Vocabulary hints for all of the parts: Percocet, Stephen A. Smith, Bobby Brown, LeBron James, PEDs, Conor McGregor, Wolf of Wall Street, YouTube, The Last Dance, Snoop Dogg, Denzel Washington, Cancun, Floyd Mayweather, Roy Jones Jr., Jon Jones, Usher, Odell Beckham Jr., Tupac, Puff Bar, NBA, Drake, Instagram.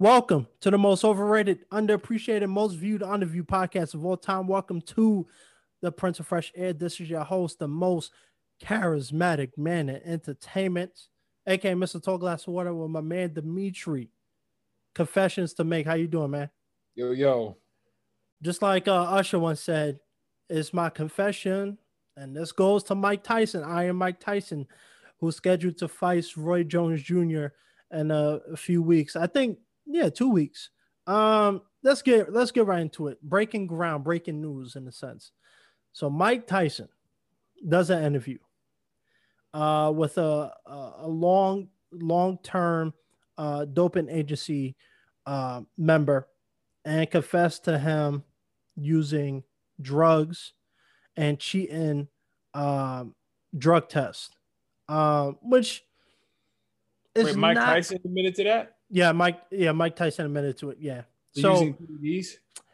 Welcome to the most overrated, underappreciated, most viewed, underviewed podcast of all time. Welcome to the Prince of Fresh Air. This is your host, the most charismatic man in entertainment, a.k.a. Mr. Tall Glass of Water, with my man, Dimitri. Confessions to make. How you doing, man? Yo, yo. Just like Usher once said, it's my confession, and this goes to Mike Tyson. I am Mike Tyson, who's scheduled to fight Roy Jones Jr. in a few weeks. I think... Yeah, 2 weeks. Let's get right into it. Breaking ground, breaking news in a sense. So Mike Tyson does an interview with a long-term doping agency member and confessed to him using drugs and cheating drug tests, which is Wait, Mike Tyson admitted to that? Yeah, Mike Tyson admitted to it. Yeah. So using PEDs?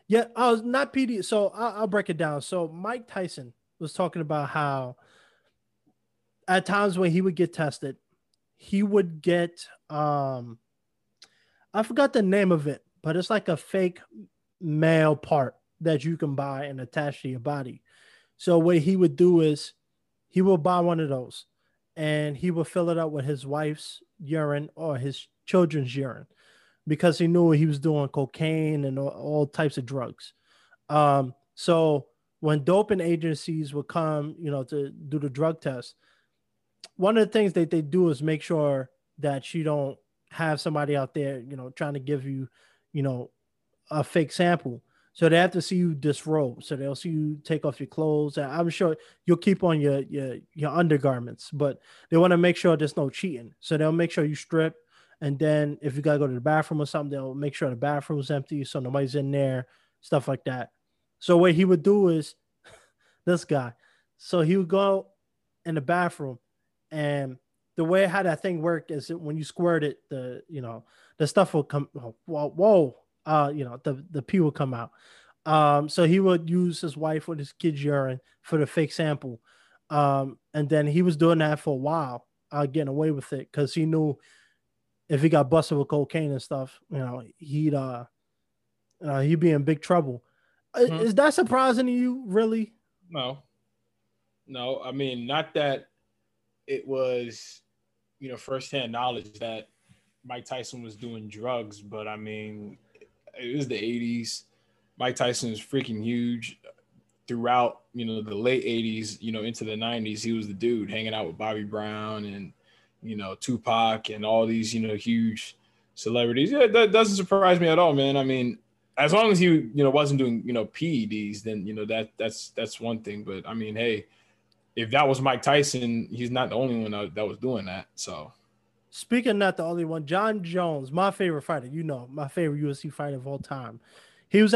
Yeah, I was not PD. So I'll break it down. So Mike Tyson was talking about how at times when he would get tested, he would get I forgot the name of it, but it's like a fake male part that you can buy and attach to your body. So what he would do is he will buy one of those and he will fill it up with his wife's urine or his children's urine because he knew he was doing cocaine and all types of drugs. So when doping agencies would come, to do the drug test, one of the things that they do is make sure that you don't have somebody out there, trying to give you, a fake sample. So they have to see you disrobe. So they'll see you take off your clothes. I'm sure you'll keep on your undergarments, but they want to make sure there's no cheating. So they'll make sure you strip. And then if you got to go to the bathroom or something, they'll make sure the bathroom is empty so nobody's in there, stuff like that. So what he would do is this guy. So he would go in the bathroom, and the way how that thing worked is that when you squirt it, the stuff will come. The pee will come out. So he would use his wife with his kid's urine for the fake sample. And then he was doing that for a while, getting away with it because he knew if he got busted with cocaine and stuff, he'd be in big trouble. Is that surprising to you, really? No. I mean, not that it was, firsthand knowledge that Mike Tyson was doing drugs, but I mean, it was the 80s. Mike Tyson is freaking huge. Throughout, the late 80s, into the 90s, he was the dude hanging out with Bobby Brown and Tupac and all these, huge celebrities. Yeah, that doesn't surprise me at all, man. I mean, as long as he, wasn't doing, PEDs, then, that's one thing. But I mean, hey, if that was Mike Tyson, he's not the only one that was doing that. So speaking of not the only one, Jon Jones, my favorite fighter, my favorite UFC fighter of all time. He was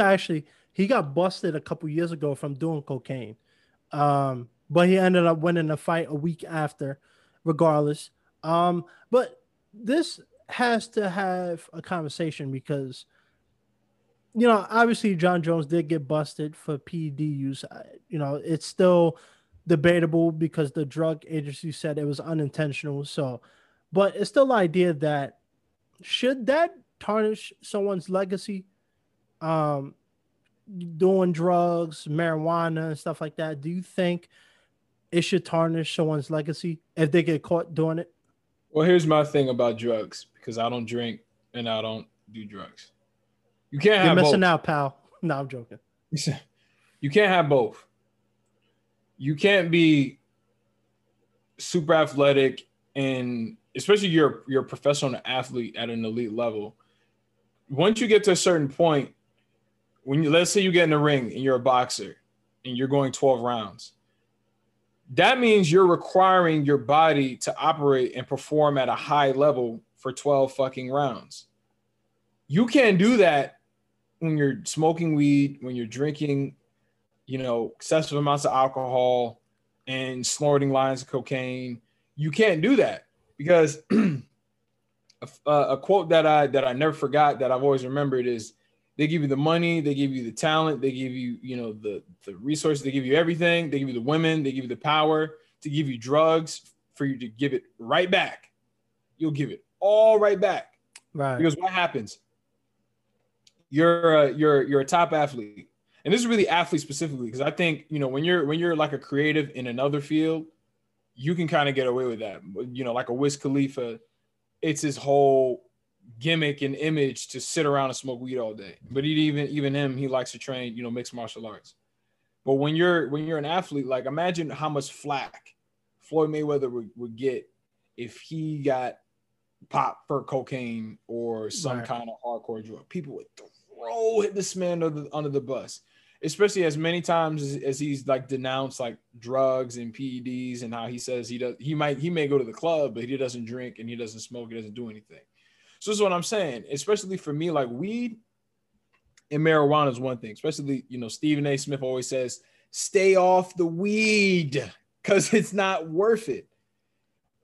he got busted a couple years ago from doing cocaine. But he ended up winning the fight a week after, regardless. But this has to have a conversation because, obviously Jon Jones did get busted for PED use. It's still debatable because the drug agency said it was unintentional. So, but it's still the idea that should that tarnish someone's legacy? Doing drugs, marijuana, and stuff like that. Do you think it should tarnish someone's legacy if they get caught doing it? Well, here's my thing about drugs, because I don't drink and I don't do drugs. You can't have both. You're missing out, pal. No, I'm joking. You can't have both. You can't be super athletic, and especially you're a professional athlete at an elite level. Once you get to a certain point, let's say you get in the ring and you're a boxer and you're going 12 rounds. That means you're requiring your body to operate and perform at a high level for 12 fucking rounds. You can't do that when you're smoking weed, when you're drinking, excessive amounts of alcohol and snorting lines of cocaine. You can't do that because a quote that I never forgot that I've always remembered is they give you the money, they give you the talent, they give you, the resources, they give you everything, they give you the women, they give you the power to give you drugs for you to give it right back. You'll give it all right back. Right. Because what happens? you're a top athlete, and this is really athlete specifically, because I think, you know, when you're like a creative in another field, you can kind of get away with that. You know, like a Wiz Khalifa, it's his whole gimmick and image to sit around and smoke weed all day. But even him, he likes to train, you know, mixed martial arts. But when you're an athlete, like, imagine how much flack Floyd Mayweather would get if he got popped for cocaine or some kind of hardcore drug. People would throw this man under the bus, especially as many times as he's like denounced like drugs and PEDs, and how he says he may go to the club, but he doesn't drink and he doesn't smoke, he doesn't do anything. So that's what I'm saying. Especially for me, like, weed and marijuana is one thing. Especially, you know, Stephen A. Smith always says, stay off the weed because it's not worth it.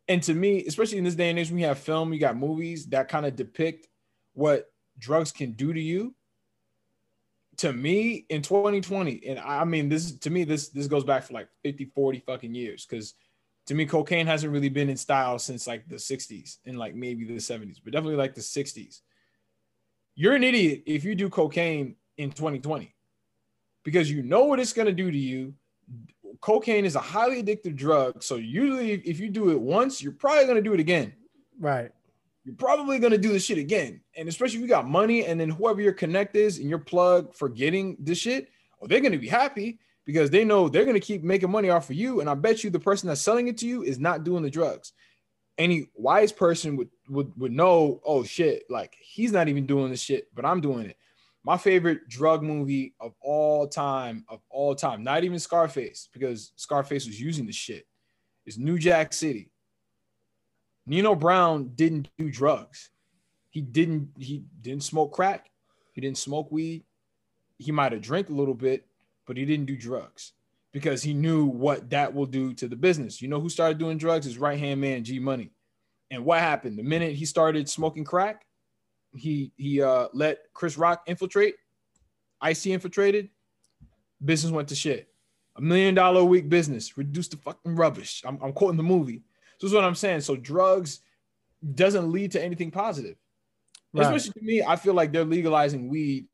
And to me, especially in this day and age, we have film, you got movies that kind of depict what drugs can do to you. To me, in 2020, and I mean, this goes back for like 50, 40 fucking years, because to me, cocaine hasn't really been in style since like the 60s and like maybe the 70s, but definitely like the 60s. You're an idiot if you do cocaine in 2020, because you know what it's going to do to you. Cocaine is a highly addictive drug. So usually if you do it once, you're probably going to do it again. Right. You're probably going to do this shit again. And especially if you got money, and then whoever your connect is and your plug for getting this shit, oh, they're going to be happy because they know they're going to keep making money off of you. And I bet you the person that's selling it to you is not doing the drugs. Any wise person would know, oh shit, like, he's not even doing this shit, but I'm doing it. My favorite drug movie of all time, not even Scarface, because Scarface was using the shit, is New Jack City. Nino Brown didn't do drugs. He didn't smoke crack. He didn't smoke weed. He might have drank a little bit, but he didn't do drugs because he knew what that will do to the business. You know who started doing drugs? His right-hand man, G Money. And what happened? The minute he started smoking crack, he let Chris Rock infiltrate. Icy infiltrated. Business went to shit. $1 million a week business. Reduced to fucking rubbish. I'm quoting the movie. So this is what I'm saying. So drugs doesn't lead to anything positive. Right. Especially to me, I feel like they're legalizing weed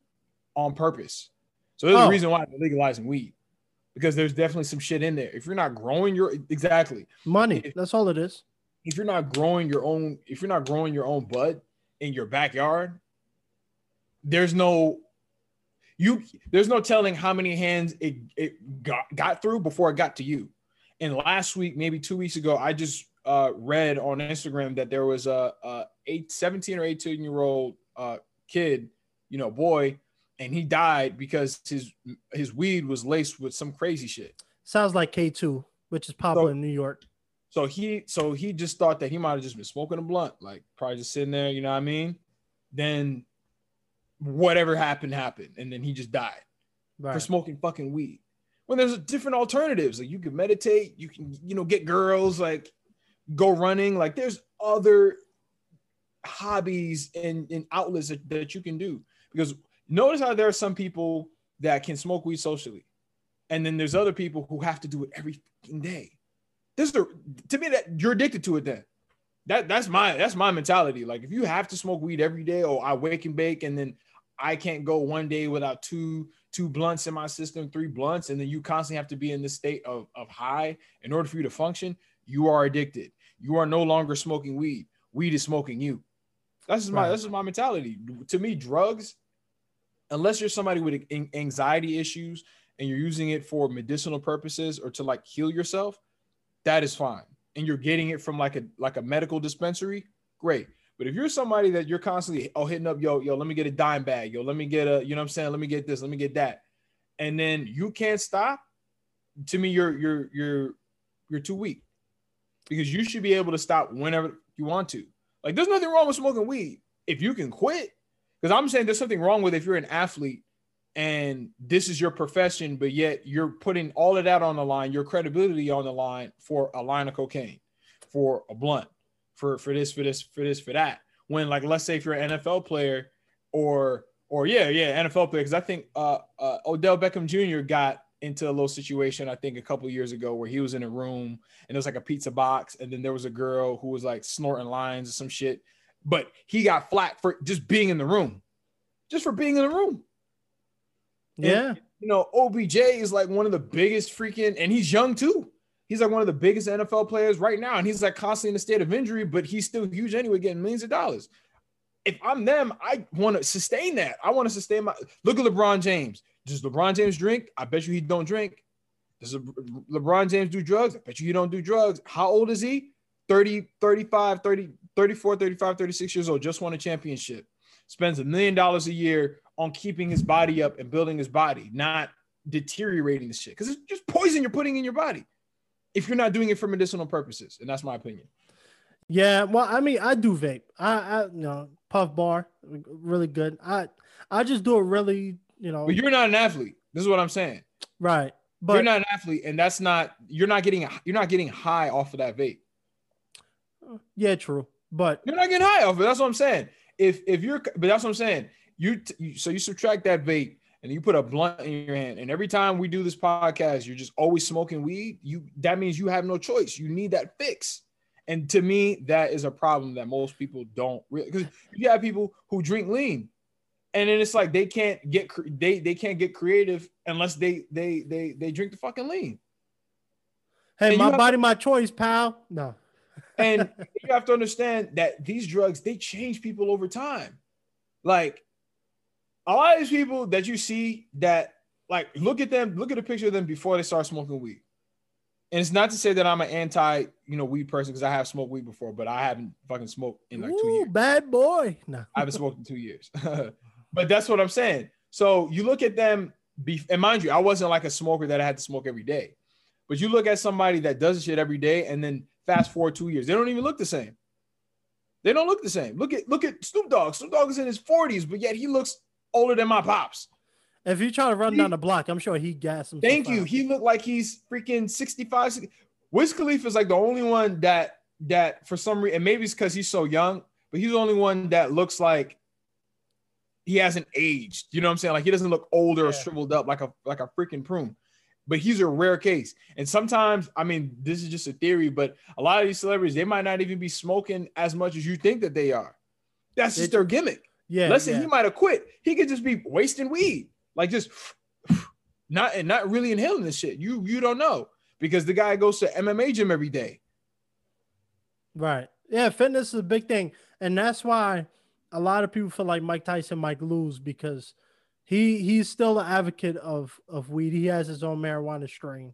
on purpose. So there's a reason why they're legalizing weed, because there's definitely some shit in there. If you're not growing your money, that's all it is. If you're not growing your own bud in your backyard, there's no telling how many hands it got through before it got to you. And last week, maybe 2 weeks ago, I just read on Instagram that there was a 17 or 18 year old kid, you know, boy, and he died because his weed was laced with some crazy shit. Sounds like K2, which is popular in New York. So he just thought that he might have just been smoking a blunt, like probably just sitting there, you know what I mean? Then whatever happened, and then he just died for smoking fucking weed. When there's different alternatives, like you can meditate, you can, you know, get girls, like go running, like there's other hobbies and outlets that you can do. Because notice how there are some people that can smoke weed socially, and then there's other people who have to do it every fucking day. To me, that you're addicted to it then. That's my mentality. Like, if you have to smoke weed every day, or I wake and bake, and then I can't go one day without two blunts in my system, three blunts, and then you constantly have to be in this state of high in order for you to function, you are addicted. You are no longer smoking weed. Weed is smoking you. That's my mentality. To me, drugs, unless you're somebody with anxiety issues and you're using it for medicinal purposes or to like heal yourself, that is fine. And you're getting it from like a medical dispensary, great. But if you're somebody that you're constantly hitting up, yo, let me get a dime bag, yo, let me get a, you know what I'm saying, let me get this, let me get that, and then you can't stop, to me, you're too weak. Because you should be able to stop whenever you want to. Like, there's nothing wrong with smoking weed if you can quit. Because I'm saying there's something wrong with if you're an athlete and this is your profession, but yet you're putting all of that on the line, your credibility on the line, for a line of cocaine, for a blunt, for that. When, like, let's say if you're an NFL player or NFL player, because I think Odell Beckham Jr. got into a little situation, I think a couple years ago, where he was in a room and it was like a pizza box, and then there was a girl who was like snorting lines or some shit, but he got flack for just being in the room. just for being in the room. Yeah. And, you know, OBJ is like one of the biggest freaking, and he's young too. He's like one of the biggest NFL players right now. And he's like constantly in a state of injury, but he's still huge anyway, getting millions of dollars. If I'm them, I want to sustain that. I want to sustain my, look at LeBron James. Does LeBron James drink? I bet you he don't drink. Does LeBron James do drugs? I bet you he don't do drugs. How old is he? 30, 35, 30, 34, 35, 36 years old. Just won a championship. Spends $1 million a year on keeping his body up and building his body, not deteriorating the shit. Because it's just poison you're putting in your body if you're not doing it for medicinal purposes. And that's my opinion. Yeah, well, I mean, I do vape. I no puff bar, really good. I just do it really, you know. But you're not an athlete. This is what I'm saying. Right, but you're not an athlete, and that's not you're not getting high off of that vape. Yeah, true. But you're not getting high off it. That's what I'm saying. If you're, but that's what I'm saying. So you subtract that vape and you put a blunt in your hand, and every time we do this podcast, you're just always smoking weed. That means you have no choice. You need that fix. And to me, that is a problem that most people don't really, because you have people who drink lean, and then it's like they can't get creative unless they drink the fucking lean. Hey, my body, my choice, pal. No. And you have to understand that these drugs, they change people over time. Like a lot of these people that you see that like, look at them, look at a picture of them before they start smoking weed. And it's not to say that I'm an anti, you know, weed person, because I have smoked weed before, but I haven't fucking smoked in like 2 years. Bad boy. No. I haven't smoked in 2 years. But that's what I'm saying. So you look at them, and mind you, I wasn't like a smoker that I had to smoke every day. But you look at somebody that does shit every day, and then fast forward 2 years, they don't even look the same. They don't look the same. Look at Snoop Dogg. Snoop Dogg is in his 40s, but yet he looks older than my pops. If you try to run down the block, I'm sure he gassed himself. Thank you. Out. He looked like he's freaking 65. Wiz Khalifa is like the only one that for some reason, and maybe it's because he's so young, but he's the only one that looks like he hasn't aged. You know what I'm saying? Like he doesn't look older or shriveled up like a freaking prune. But he's a rare case. And sometimes, I mean, this is just a theory, but a lot of these celebrities, they might not even be smoking as much as you think that they are. That's just their gimmick. Yeah. Let's say he might have quit. He could just be wasting weed. Like just not really inhaling this shit. You don't know, because the guy goes to MMA gym every day. Right. Yeah, fitness is a big thing. And that's why a lot of people feel like Mike Tyson might lose, because he's still an advocate of weed. He has his own marijuana strain.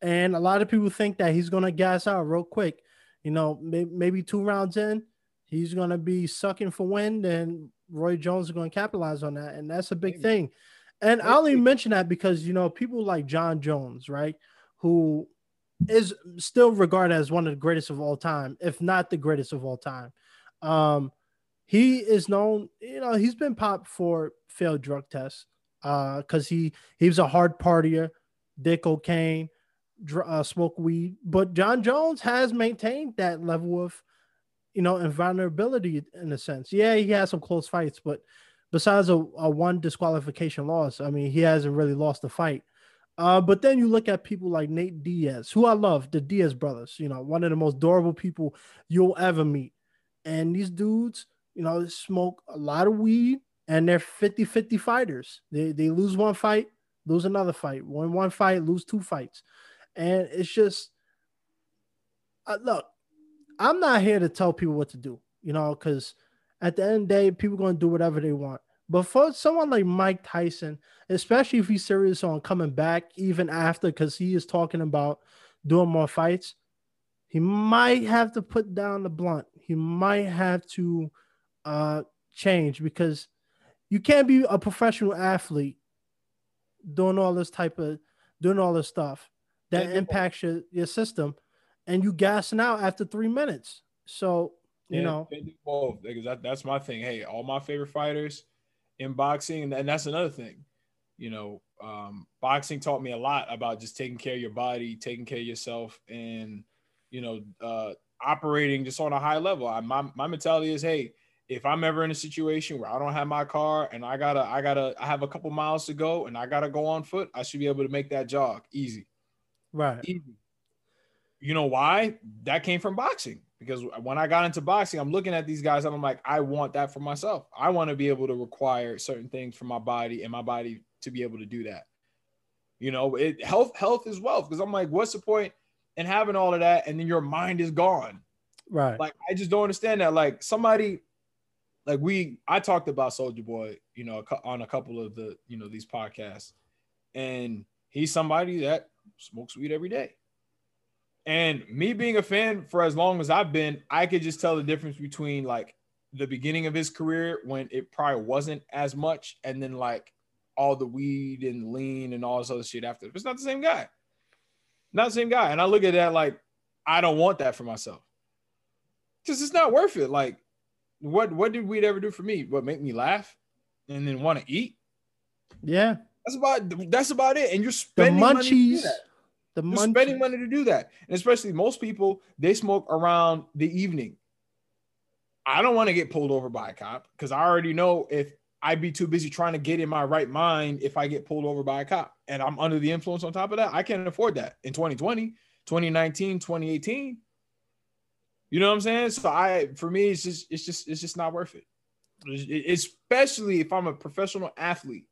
And a lot of people think that he's going to gas out real quick. You know, maybe 2 rounds in, he's going to be sucking for wind, and Roy Jones is going to capitalize on that. And that's a big thing. And I only mention that because, you know, people like Jon Jones, right, who is still regarded as one of the greatest of all time, if not the greatest of all time. He is known, you know, he's been popped for failed drug tests because he was a hard partier, did cocaine, smoked weed. But Jon Jones has maintained that level of, you know, invulnerability in a sense. Yeah, he had some close fights, but besides a one disqualification loss, I mean, he hasn't really lost a fight. But then you look at people like Nate Diaz, who I love, the Diaz brothers, you know, one of the most adorable people you'll ever meet. And these dudes, you know, smoke a lot of weed, and they're 50-50 fighters. They lose one fight, lose another fight, win one fight, lose 2 fights. And it's just, look, I'm not here to tell people what to do, you know, because at the end of the day, people are going to do whatever they want. But for someone like Mike Tyson, especially if he's serious on coming back, even after, because he is talking about doing more fights, he might have to put down the blunt. He might have to change, because you can't be a professional athlete doing all this stuff that impacts your system, and you gassing out after 3 minutes. So, you know, they do both. That's my thing. Hey, all my favorite fighters in boxing, and that's another thing. You know, boxing taught me a lot about just taking care of your body, taking care of yourself, and you know, operating just on a high level. My mentality is, hey, if I'm ever in a situation where I don't have my car and I have a couple miles to go and I gotta go on foot, I should be able to make that jog easy. Right. Easy. You know why? That came from boxing. Because when I got into boxing, I'm looking at these guys and I'm like, I want that for myself. I want to be able to require certain things from my body and my body to be able to do that. You know, health is wealth. Because I'm like, what's the point in having all of that and then your mind is gone? Right. Like, I just don't understand that. Like, somebody, like I talked about Soulja Boy, you know, on a couple of the, you know, these podcasts. And he's somebody that smokes weed every day. And me being a fan for as long as I've been, I could just tell the difference between like the beginning of his career when it probably wasn't as much, and then like all the weed and lean and all this other shit after. It's not the same guy. Not the same guy. And I look at that like, I don't want that for myself. Because it's not worth it. Like, what did weed ever do for me? What, make me laugh and then want to eat? Yeah. That's about it. And you're spending money to do that. You're spending money to do that. And especially most people, they smoke around the evening. I don't want to get pulled over by a cop because I already know if I'd be too busy trying to get in my right mind if I get pulled over by a cop. And I'm under the influence on top of that. I can't afford that in 2020, 2019, 2018. You know what I'm saying? So for me, it's just not worth it. Especially if I'm a professional athlete.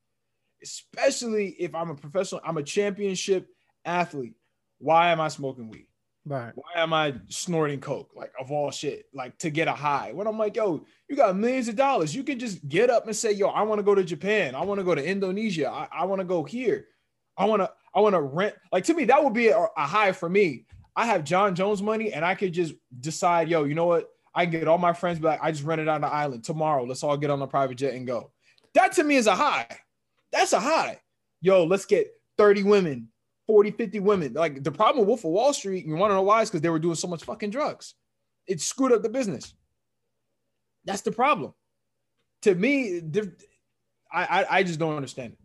Especially if I'm a championship athlete. Why am I smoking weed? Right. Why am I snorting coke? Like, of all shit, like to get a high. When I'm like, yo, you got millions of dollars. You can just get up and say, yo, I want to go to Japan. I want to go to Indonesia. I want to go here. I want to rent. Like, to me, that would be a high for me. I have Jon Jones money and I could just decide, yo, you know what? I can get all my friends back. I just rented out an island tomorrow. Let's all get on a private jet and go. That to me is a high. That's a high. Yo, let's get 30 women, 40, 50 women. Like, the problem with Wolf of Wall Street, you want to know why? It's because they were doing so much fucking drugs. It screwed up the business. That's the problem. To me, I just don't understand it.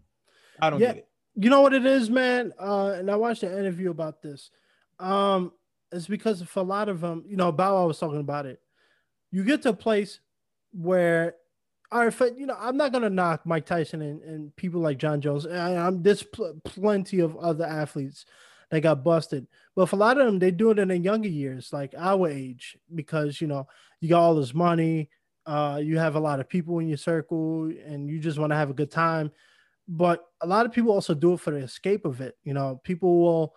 I don't get it. You know what it is, man? And I watched an interview about this. It's because for a lot of them, you know, Bow Wow was talking about it. You get to a place where, all right, for, you know, I'm not going to knock Mike Tyson and people like Jon Jones. There's plenty of other athletes that got busted. But for a lot of them, they do it in their younger years, like our age, because, you know, you got all this money. You have a lot of people in your circle and you just want to have a good time. But a lot of people also do it for the escape of it. You know, people will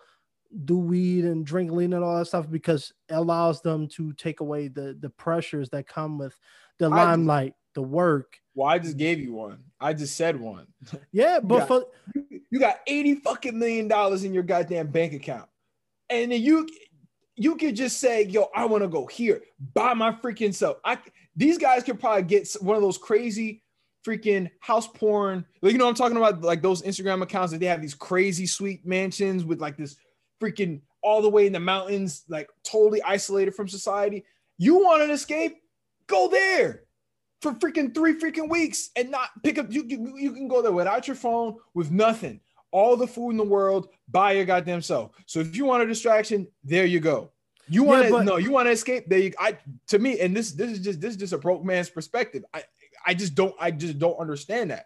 do weed and drink lean and all that stuff because it allows them to take away the pressures that come with the limelight. The work. Well, I just gave you one. I just said one. Yeah, but you got $80 fucking million in your goddamn bank account, and then you could just say, "Yo, I want to go here by my freaking self." These guys could probably get one of those crazy freaking house porn. Like, you know what I'm talking about? Like those Instagram accounts that they have these crazy sweet mansions with like this freaking all the way in the mountains, like totally isolated from society. You want an escape? Go there. For freaking 3 freaking weeks and not pick up. You can go there without your phone, with nothing, all the food in the world by your goddamn self. So if you want a distraction, there you go. You want you want to escape. There you. To me, and this is just a broke man's perspective. I just don't understand that,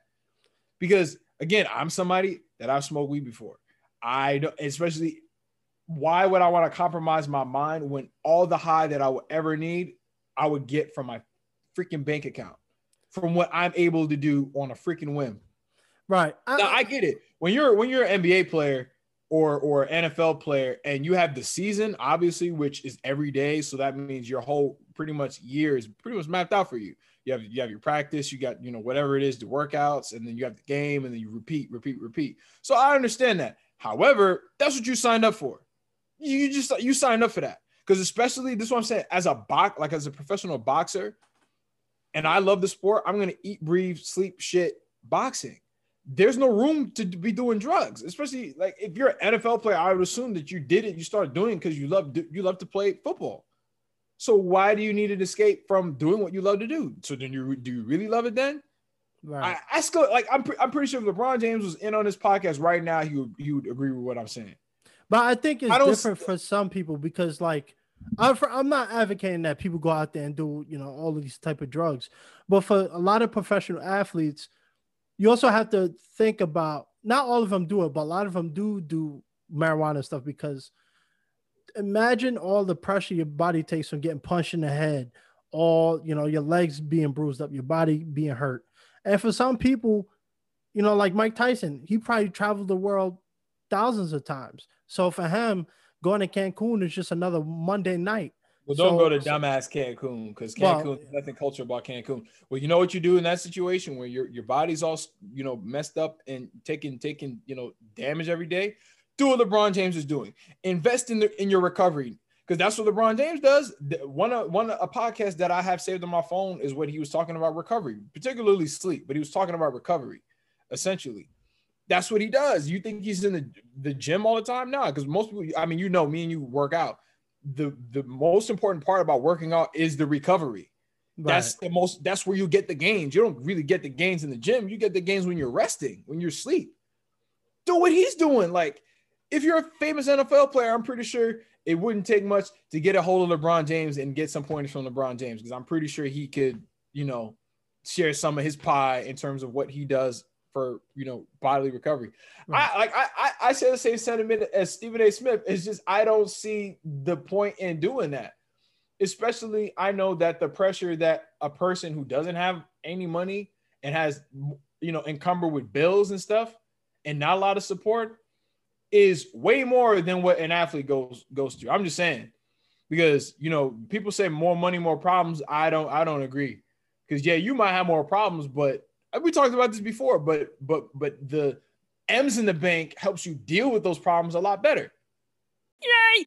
because again, I'm somebody that I've smoked weed before. I don't, especially, why would I want to compromise my mind when all the high that I would ever need, I would get from my freaking bank account, from what I'm able to do on a freaking whim. Right. I get it. When you're an NBA player or NFL player and you have the season, obviously, which is every day. So that means your whole pretty much year is pretty much mapped out for you. You have your practice, you got, you know, whatever it is, the workouts, and then you have the game, and then you repeat. So I understand that. However, that's what you signed up for. You signed up for that. Because especially, this is what I'm saying, as a professional boxer, and I love the sport, I'm going to eat, breathe, sleep, shit, boxing. There's no room to be doing drugs, especially like if you're an NFL player. I would assume that you did it, you started doing it because you love to play football. So why do you need an escape from doing what you love to do? So then do you really love it then? Right. I still, like, I'm pretty sure if LeBron James was in on this podcast right now, he would agree with what I'm saying. But I think it's different for some people, because like, I'm not advocating that people go out there and do, you know, all of these type of drugs, but for a lot of professional athletes, you also have to think about, not all of them do it, but a lot of them do marijuana stuff, because imagine all the pressure your body takes from getting punched in the head, all, you know, your legs being bruised up, your body being hurt. And for some people, you know, like Mike Tyson, he probably traveled the world thousands of times. So for him, going to Cancun is just another Monday night. Well, don't go to dumbass Cancun, because Cancun, there's nothing cultural about Cancun. Well, you know what you do in that situation where your body's all, you know, messed up and taking, you know, damage every day? Do what LeBron James is doing. Invest in your recovery, because that's what LeBron James does. One podcast that I have saved on my phone is what he was talking about recovery, particularly sleep, but he was talking about recovery, essentially. That's what he does. You think he's in the gym all the time? No, because most people, I mean, you know, me and you work out. The most important part about working out is the recovery. Right. That's where you get the gains. You don't really get the gains in the gym. You get the gains when you're resting, when you're asleep. Do what he's doing. Like, if you're a famous NFL player, I'm pretty sure it wouldn't take much to get a hold of LeBron James and get some pointers from LeBron James, because I'm pretty sure he could, you know, share some of his pie in terms of what he does for, you know, bodily recovery. Right. I say the same sentiment as Stephen A. Smith. It's just, I don't see the point in doing that. Especially, I know that the pressure that a person who doesn't have any money and has, you know, encumbered with bills and stuff and not a lot of support is way more than what an athlete goes through. I'm just saying, because, you know, people say more money, more problems. I don't agree. Because, yeah, you might have more problems, but we talked about this before, but the M's in the bank helps you deal with those problems a lot better. Yay!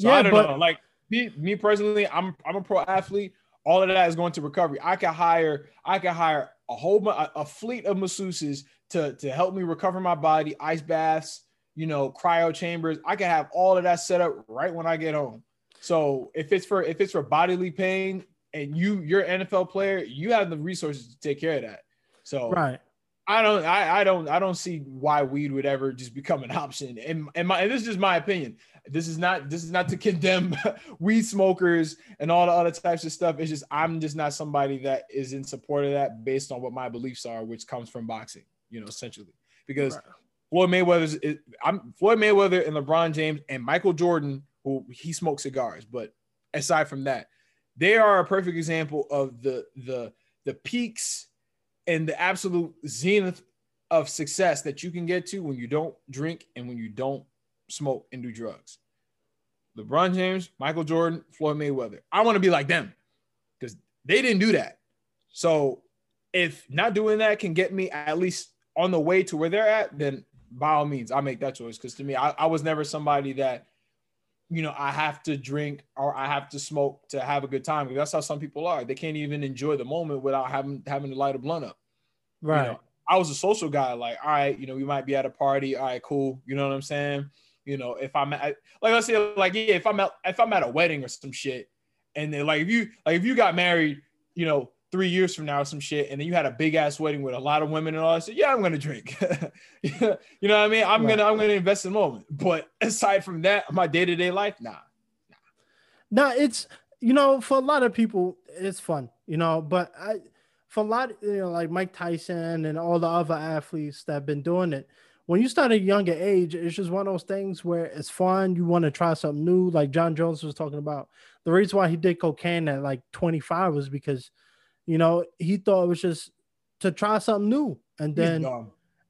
So yeah, I don't know. Like me personally, I'm a pro athlete. All of that is going to recovery. I can hire a whole bunch, a fleet of masseuses to help me recover my body, ice baths, you know, cryo chambers. I can have all of that set up right when I get home. So if it's for bodily pain, and you're an NFL player, you have the resources to take care of that. So right. I don't see why weed would ever just become an option. And this is just my opinion. This is not to condemn weed smokers and all the other types of stuff. It's just, I'm just not somebody that is in support of that based on what my beliefs are, which comes from boxing, you know, essentially. Because right. Floyd Mayweather and LeBron James and Michael Jordan, who he smoked cigars, but aside from that, they are a perfect example of the peaks and the absolute zenith of success that you can get to when you don't drink and when you don't smoke and do drugs. LeBron James, Michael Jordan, Floyd Mayweather. I want to be like them, because they didn't do that. So if not doing that can get me at least on the way to where they're at, then by all means, I make that choice. Because to me, I was never somebody that, you know, I have to drink or I have to smoke to have a good time. Because that's how some people are. They can't even enjoy the moment without having to light a blunt up. Right. You know, I was a social guy. Like, all right, you know, we might be at a party. All right, cool. You know what I'm saying? You know, if I'm at, like, let's say, like, yeah, if I'm at a wedding or some shit, and then like if you got married, you know, 3 years from now or some shit, and then you had a big ass wedding with a lot of women and all that shit, yeah, I'm gonna drink. You know what I mean? I'm gonna invest in the moment. But aside from that, my day-to-day life, nah. It's, you know, for a lot of people it's fun, you know, but like Mike Tyson and all the other athletes that have been doing it, when you start at a younger age, it's just one of those things where it's fun. You want to try something new. Like Jon Jones was talking about, the reason why he did cocaine at like 25 was because, you know, he thought it was just to try something new. And then,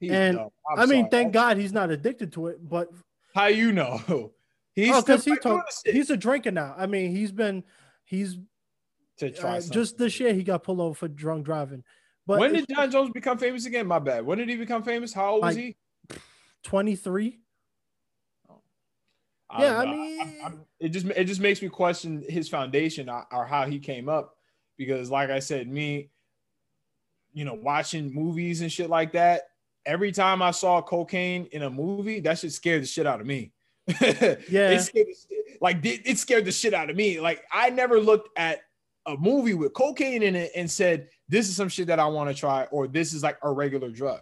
and I mean, thank God he's not addicted to it. But how, you know, he's a drinker now. I mean, just this year he got pulled over for drunk driving. But when did Jon Jones become famous again? My bad. When did he become famous? How old was he? 23. Yeah, I mean, it just makes me question his foundation or how he came up. Because like I said, me, you know, watching movies and shit like that, every time I saw cocaine in a movie, that shit scared the shit out of me. Yeah. It scared the shit out of me. Like, I never looked at a movie with cocaine in it and said, this is some shit that I want to try, or this is like a regular drug.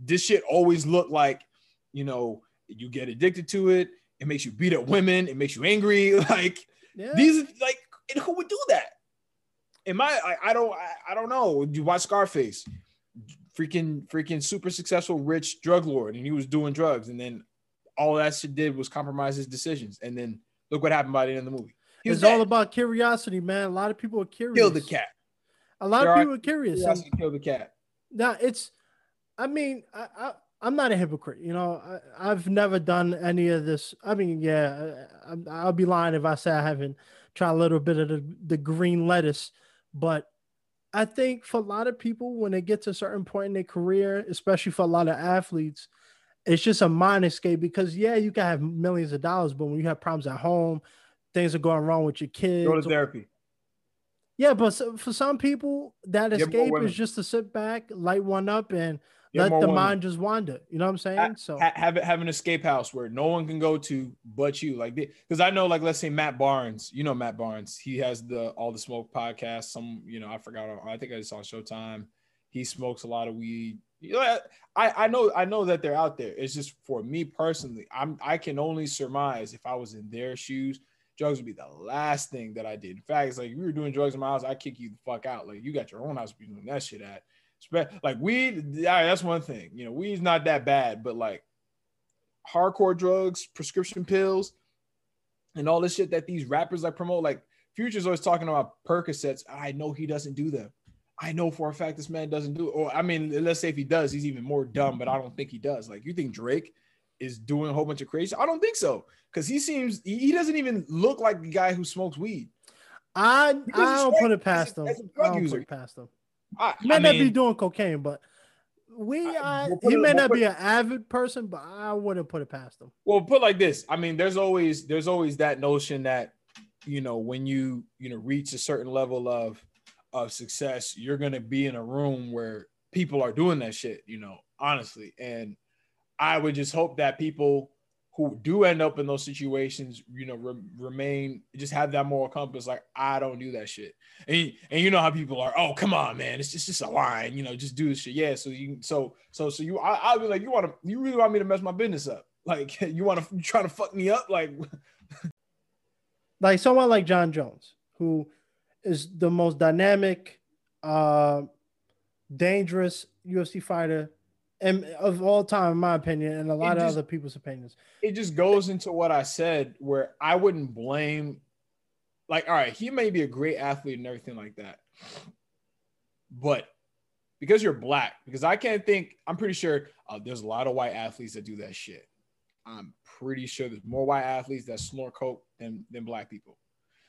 This shit always looked like, you know, you get addicted to it. It makes you beat up women. It makes you angry. Like, yeah. And who would do that? I don't know. You watch Scarface, freaking super successful, rich drug lord, and he was doing drugs. And then all that shit did was compromise his decisions. And then look what happened by the end of the movie. It's all about curiosity, man. A lot of people are curious. Kill the cat. A lot of people are curious. Kill the cat. Now, it's, I mean, I'm not a hypocrite. You know, I've never done any of this. I mean, yeah, I'll be lying if I say I haven't tried a little bit of the green lettuce. But I think for a lot of people, when they get to a certain point in their career, especially for a lot of athletes, it's just a mind escape because, yeah, you can have millions of dollars, but when you have problems at home, things are going wrong with your kids. Go to therapy. Yeah, but for some people, that escape is just to sit back, light one up, and let the mind just wander. You know what I'm saying? So have an escape house where no one can go to but you. Like, because I know, like, let's say Matt Barnes. You know Matt Barnes. He has the All the Smoke podcast. Some, you know, I forgot. I think I just saw Showtime. He smokes a lot of weed. You know, I know that they're out there. It's just for me personally, I can only surmise if I was in their shoes. Drugs would be the last thing that I did. In fact, it's like, if you were doing drugs in my house, I'd kick you the fuck out. Like, you got your own house to be doing that shit at. Like, weed, that's one thing. You know, weed's not that bad, but, like, hardcore drugs, prescription pills, and all this shit that these rappers, like, promote. Like, Future's always talking about Percocets. I know he doesn't do them. I know for a fact this man doesn't do it. Or, I mean, let's say if he does, he's even more dumb, but I don't think he does. Like, you think Drake is doing a whole bunch of crazy? I don't think so, because he doesn't even look like the guy who smokes weed. I don't put it past him. I don't put it past him. He may not be doing cocaine, but he may not be an avid person, but I wouldn't put it past him. Well, put like this. I mean, there's always that notion that, you know, when you know reach a certain level of success, you're gonna be in a room where people are doing that shit, you know, honestly. And I would just hope that people who do end up in those situations, you know, remain, just have that moral compass. Like, I don't do that shit. And you know how people are, oh, come on, man, it's just a line, you know, just do this shit. Yeah. So I'll be like, you really want me to mess my business up? Like, you trying to fuck me up? Like, like someone like Jon Jones, who is the most dynamic, dangerous UFC fighter, and of all time, in my opinion, and a lot of other people's opinions. It just goes into what I said, where I wouldn't blame, like, all right, he may be a great athlete and everything like that, but because you're black, because I can't think, I'm pretty sure there's a lot of white athletes that do that shit. I'm pretty sure there's more white athletes that snort coke than black people.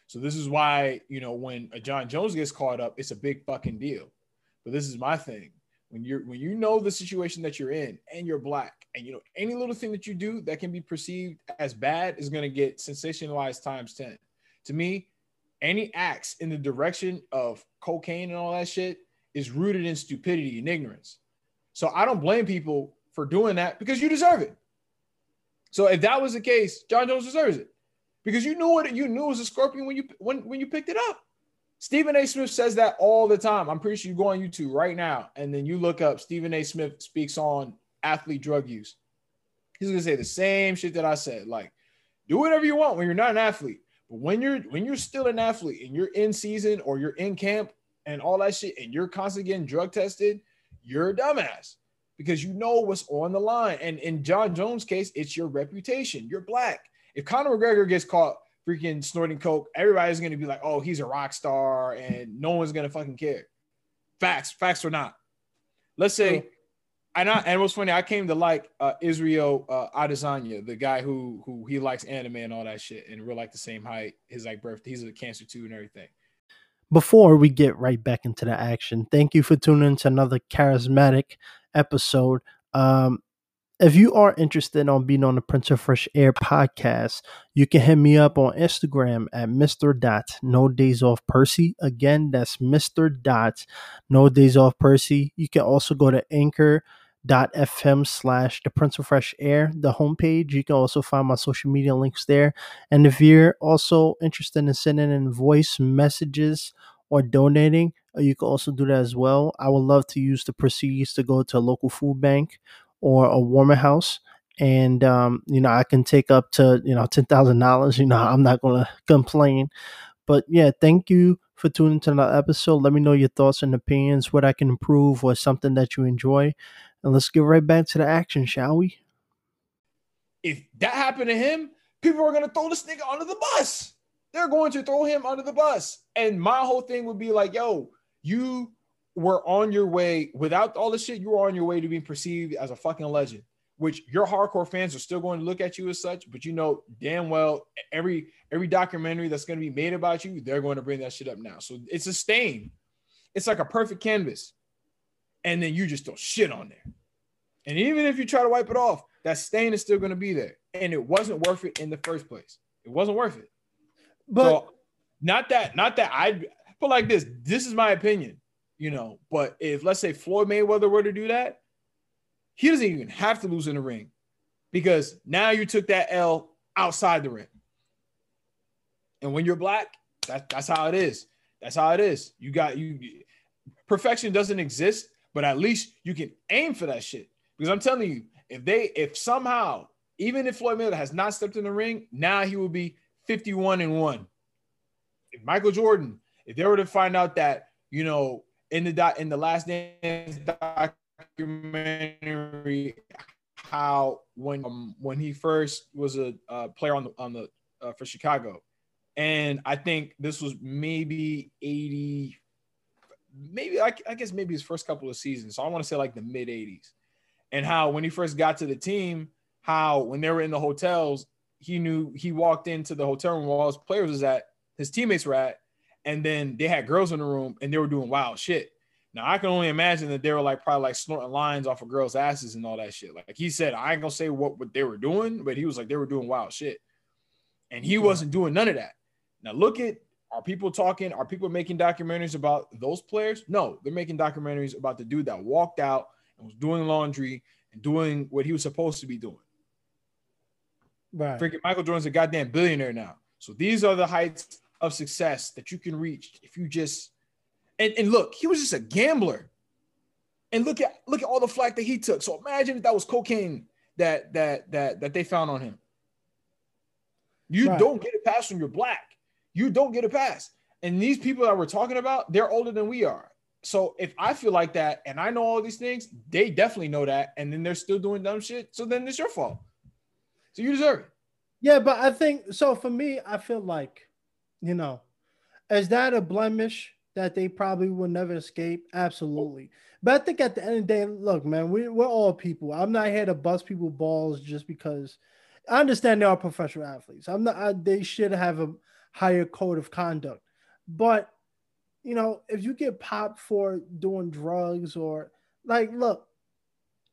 So this is why, you know, when a Jon Jones gets caught up, it's a big fucking deal. But this is my thing. When you know the situation that you're in and you're black, and you know any little thing that you do that can be perceived as bad is going to get sensationalized times 10. To me, any acts in the direction of cocaine and all that shit is rooted in stupidity and ignorance. So I don't blame people for doing that, because you deserve it. So if that was the case, Jon Jones deserves it, because you knew what you knew was a scorpion when you picked it up. Stephen A. Smith says that all the time. I'm pretty sure you go on YouTube right now, and then you look up Stephen A. Smith speaks on athlete drug use. He's going to say the same shit that I said. Like, do whatever you want when you're not an athlete. But when you're still an athlete and you're in season or you're in camp and all that shit, and you're constantly getting drug tested, you're a dumbass, because you know what's on the line. And in Jon Jones' case, it's your reputation. You're black. If Conor McGregor gets caught freaking snorting coke, everybody's gonna be like, oh, he's a rock star, and no one's gonna fucking care. Facts or not. Let's say, and what's funny, I came to like Israel Adesanya, the guy who he likes anime and all that shit, and we're like the same height, his like birth, he's a Cancer too and everything. Before we get right back into the action, thank you for tuning in to another charismatic episode. If you are interested on being on the Prince of Fresh Air podcast, you can hit me up on Instagram at Mr.NoDaysOffPercy. Again, that's Mr.NoDaysOffPercy. You can also go to anchor.fm/The Prince of Fresh Air, the homepage. You can also find my social media links there. And if you're also interested in sending in voice messages or donating, you can also do that as well. I would love to use the proceeds to go to a local food bank or a warmer house, and you know, I can take up to, you know, $10,000. You know, I'm not gonna complain. But yeah, thank you for tuning to another episode. Let me know your thoughts and opinions, what I can improve, or something that you enjoy. And let's get right back to the action, shall we? If that happened to him, people are going to throw this nigga under the bus. They're going to throw him under the bus. And my whole thing would be like, yo, you were on your way, without all this shit, you were on your way to being perceived as a fucking legend, which your hardcore fans are still going to look at you as such, but you know damn well every documentary that's going to be made about you, they're going to bring that shit up now. So it's a stain. It's like a perfect canvas. And then you just throw shit on there. And even if you try to wipe it off, that stain is still going to be there. And it wasn't worth it in the first place. It wasn't worth it. But so, not that I put like this. This is my opinion, you know. But if, let's say, Floyd Mayweather were to do that, he doesn't even have to lose in the ring, because now you took that L outside the ring. And when you're black, that's how it is. That's how it is. Perfection doesn't exist, but at least you can aim for that shit. Because I'm telling you, if somehow, even if Floyd Mayweather has not stepped in the ring, now he will be 51-1. If Michael Jordan, if they were to find out that, you know, in the Last Dance documentary, how when he first was a player on the for Chicago, and I think this was maybe 80, maybe I guess maybe his first couple of seasons. So I want to say like the mid 80s. And how when he first got to the team, how when they were in the hotels, he walked into the hotel room where all his players was at, his teammates were at, and then they had girls in the room and they were doing wild shit. Now I can only imagine that they were like probably like snorting lines off of girls' asses and all that shit. Like he said, I ain't gonna say what they were doing, but he was like, they were doing wild shit. And he wasn't doing none of that. Now look at, are people talking? Are people making documentaries about those players? No, they're making documentaries about the dude that walked out and was doing laundry and doing what he was supposed to be doing. Right. Freaking Michael Jordan's a goddamn billionaire now. So these are the heights of success that you can reach if you just and look, he was just a gambler. And look at all the flack that he took. So imagine if that was cocaine that they found on him. You right. Don't get a pass when you're black. You don't get a pass. And these people that we're talking about, they're older than we are. So if I feel like that and I know all these things, they definitely know that, and then they're still doing dumb shit. So then it's your fault. So you deserve it. Yeah, but I think so. For me, I feel like, you know, is that a blemish that they probably will never escape? Absolutely. But I think at the end of the day, look, man, we're all people. I'm not here to bust people balls just because I understand they are professional athletes. They should have a higher code of conduct. But you know, if you get popped for doing drugs or like, look,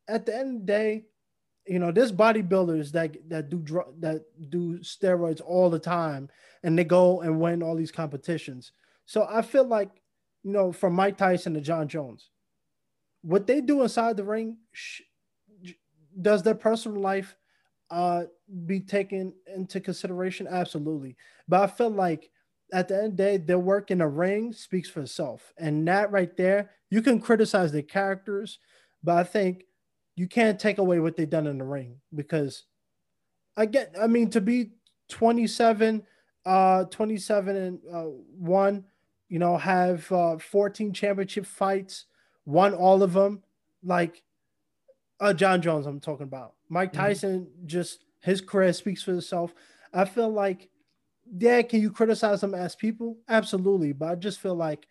at the end of the day, you know, there's bodybuilders that do steroids all the time, and they go and win all these competitions. So I feel like, you know, from Mike Tyson to Jon Jones, what they do inside the ring, does their personal life be taken into consideration? Absolutely. But I feel like at the end of the day, their work in the ring speaks for itself. And that right there, you can criticize their characters, but I think you can't take away what they've done in the ring, because to be 27-1, you know, have 14 championship fights, won all of them, like Jon Jones I'm talking about. Mike Tyson, just his career speaks for itself. I feel like, yeah, can you criticize them as people? Absolutely. But I just feel like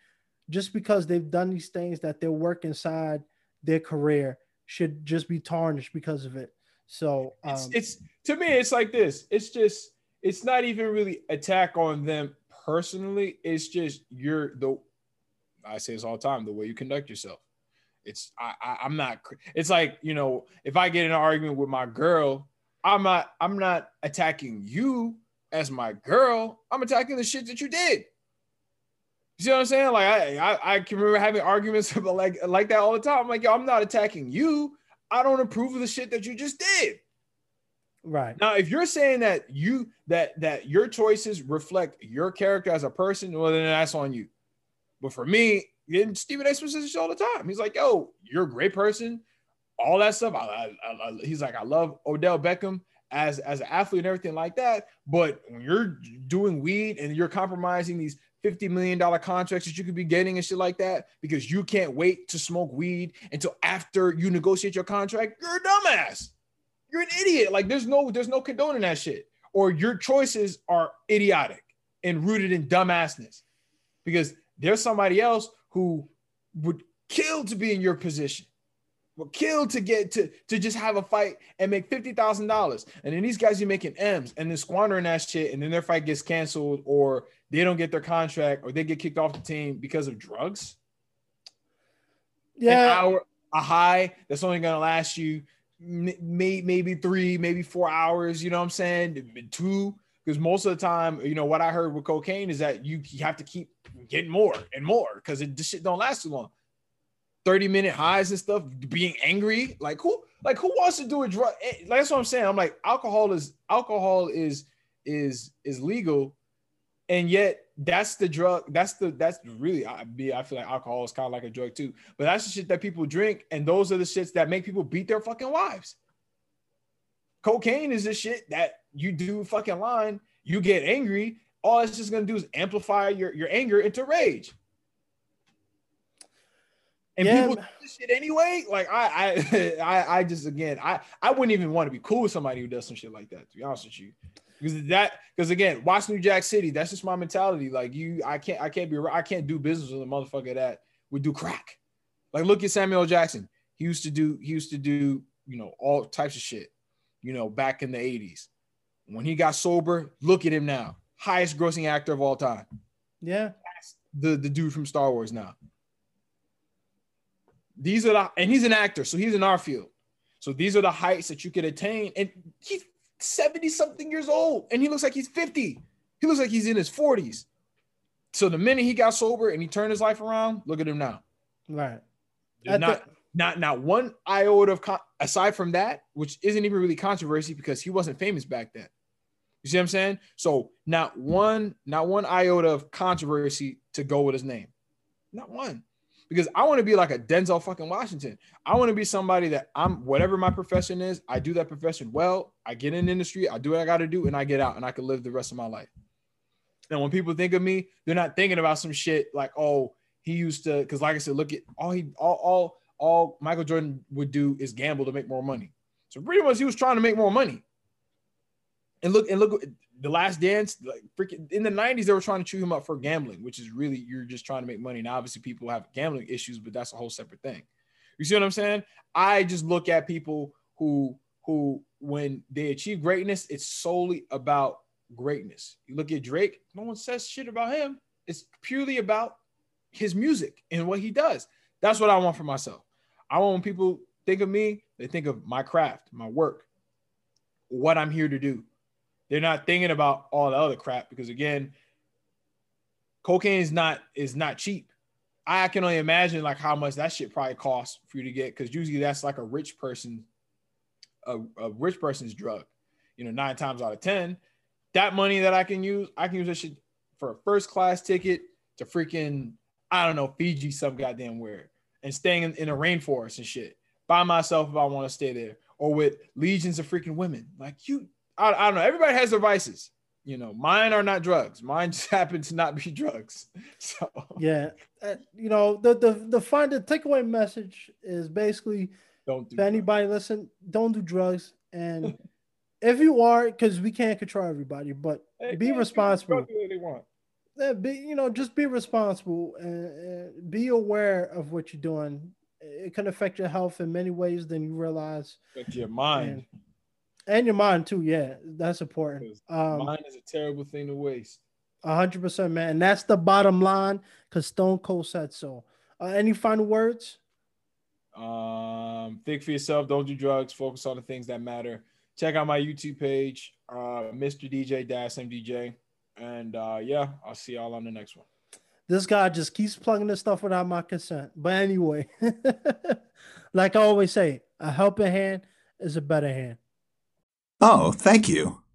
just because they've done these things, that their work inside their career should just be tarnished because of it. So it's to me, it's like this. It's just, it's not even really attack on them personally. It's just I say this all the time, the way you conduct yourself. It's I'm not. It's like, you know, if I get in an argument with my girl, I'm not attacking you as my girl. I'm attacking the shit that you did. You see what I'm saying? Like I can remember having arguments about like that all the time. I'm like, yo, I'm not attacking you. I don't approve of the shit that you just did. Right. Now, if you're saying that that your choices reflect your character as a person, well, then that's on you. But for me, Stephen A. Smith says this all the time. He's like, yo, you're a great person, all that stuff. He's like, I love Odell Beckham as an athlete and everything like that. But when you're doing weed and you're compromising these $50 million contracts that you could be getting and shit like that, because you can't wait to smoke weed until after you negotiate your contract, you're a dumbass. you're an idiot. Like there's no condoning that shit. Or your choices are idiotic and rooted in dumbassness, because there's somebody else who would kill to be in your position, would kill to get to just have a fight and make $50,000. And then these guys are making M's and then squandering that shit. And then their fight gets canceled, or they don't get their contract, or they get kicked off the team because of drugs. Yeah. An hour, a high that's only going to last you maybe 3, maybe 4 hours. You know what I'm saying? 2, because most of the time, you know, what I heard with cocaine is that you have to keep getting more and more because this shit don't last too long. 30-minute highs and stuff, being angry. Like who wants to do a drug? Like, that's what I'm saying. I'm like, alcohol is legal. And yet that's the drug. I feel like alcohol is kind of like a drug too, but that's the shit that people drink. And those are the shits that make people beat their fucking wives. Cocaine is the shit that you do fucking line. You get angry. All it's just going to do is amplify your anger into rage. And yeah, people do this shit anyway. Like I just, again, I wouldn't even want to be cool with somebody who does some shit like that, to be honest with you. Because again, watch New Jack City. That's just my mentality. Like I can't do business with a motherfucker that would do crack. Like look at Samuel L. Jackson. He used to do, you know, all types of shit, you know, back in the 80s. When he got sober, look at him now. Highest grossing actor of all time. Yeah. That's the dude from Star Wars now. And he's an actor, so he's in our field. So these are the heights that you could attain. And he's 70 something years old and he looks like he's 50. He looks like he's in his 40s. So the minute he got sober and he turned his life around, look at him now. Right. Not one iota of aside from that, which isn't even really controversy because he wasn't famous back then. You see what I'm saying? So not one iota of controversy to go with his name. Not one. Because I want to be like a Denzel fucking Washington. I want to be somebody that whatever my profession is, I do that profession well. I get in the industry, I do what I got to do, and I get out, and I can live the rest of my life. And when people think of me, they're not thinking about some shit like, oh, he used to, because like I said, look at all Michael Jordan would do is gamble to make more money. So pretty much he was trying to make more money. And look, The Last Dance, like freaking in the 90s, they were trying to chew him up for gambling, which is really, you're just trying to make money. Now, obviously people have gambling issues, but that's a whole separate thing. You see what I'm saying? I just look at people who, when they achieve greatness, it's solely about greatness. You look at Drake, no one says shit about him. It's purely about his music and what he does. That's what I want for myself. I want when people think of me, they think of my craft, my work, what I'm here to do. They're not thinking about all the other crap because, again, cocaine is not cheap. I can only imagine like how much that shit probably costs for you to get, because usually that's like a rich person's drug. You know, 9 times out of 10, that money that I can use that shit for a first class ticket to freaking, I don't know, Fiji, some goddamn where, and staying in a rainforest and shit by myself if I want to stay there, or with legions of freaking women like you. I don't know. Everybody has their vices, you know. Mine are not drugs. Mine just happen to not be drugs. So yeah, you know, the takeaway message is basically anybody listen, don't do drugs, and if you are, because we can't control everybody, but be responsible. They want. Yeah, just be responsible and be aware of what you're doing. It can affect your health in many ways than you realize. Affect your mind. And your mind too, yeah. That's important. Mind is a terrible thing to waste. 100%, man. And that's the bottom line, because Stone Cold said so. Any final words? Think for yourself. Don't do drugs. Focus on the things that matter. Check out my YouTube page, Mr. DJ -MDJ. And yeah, I'll see y'all on the next one. This guy just keeps plugging this stuff without my consent. But anyway, like I always say, a helping hand is a better hand. Oh, thank you.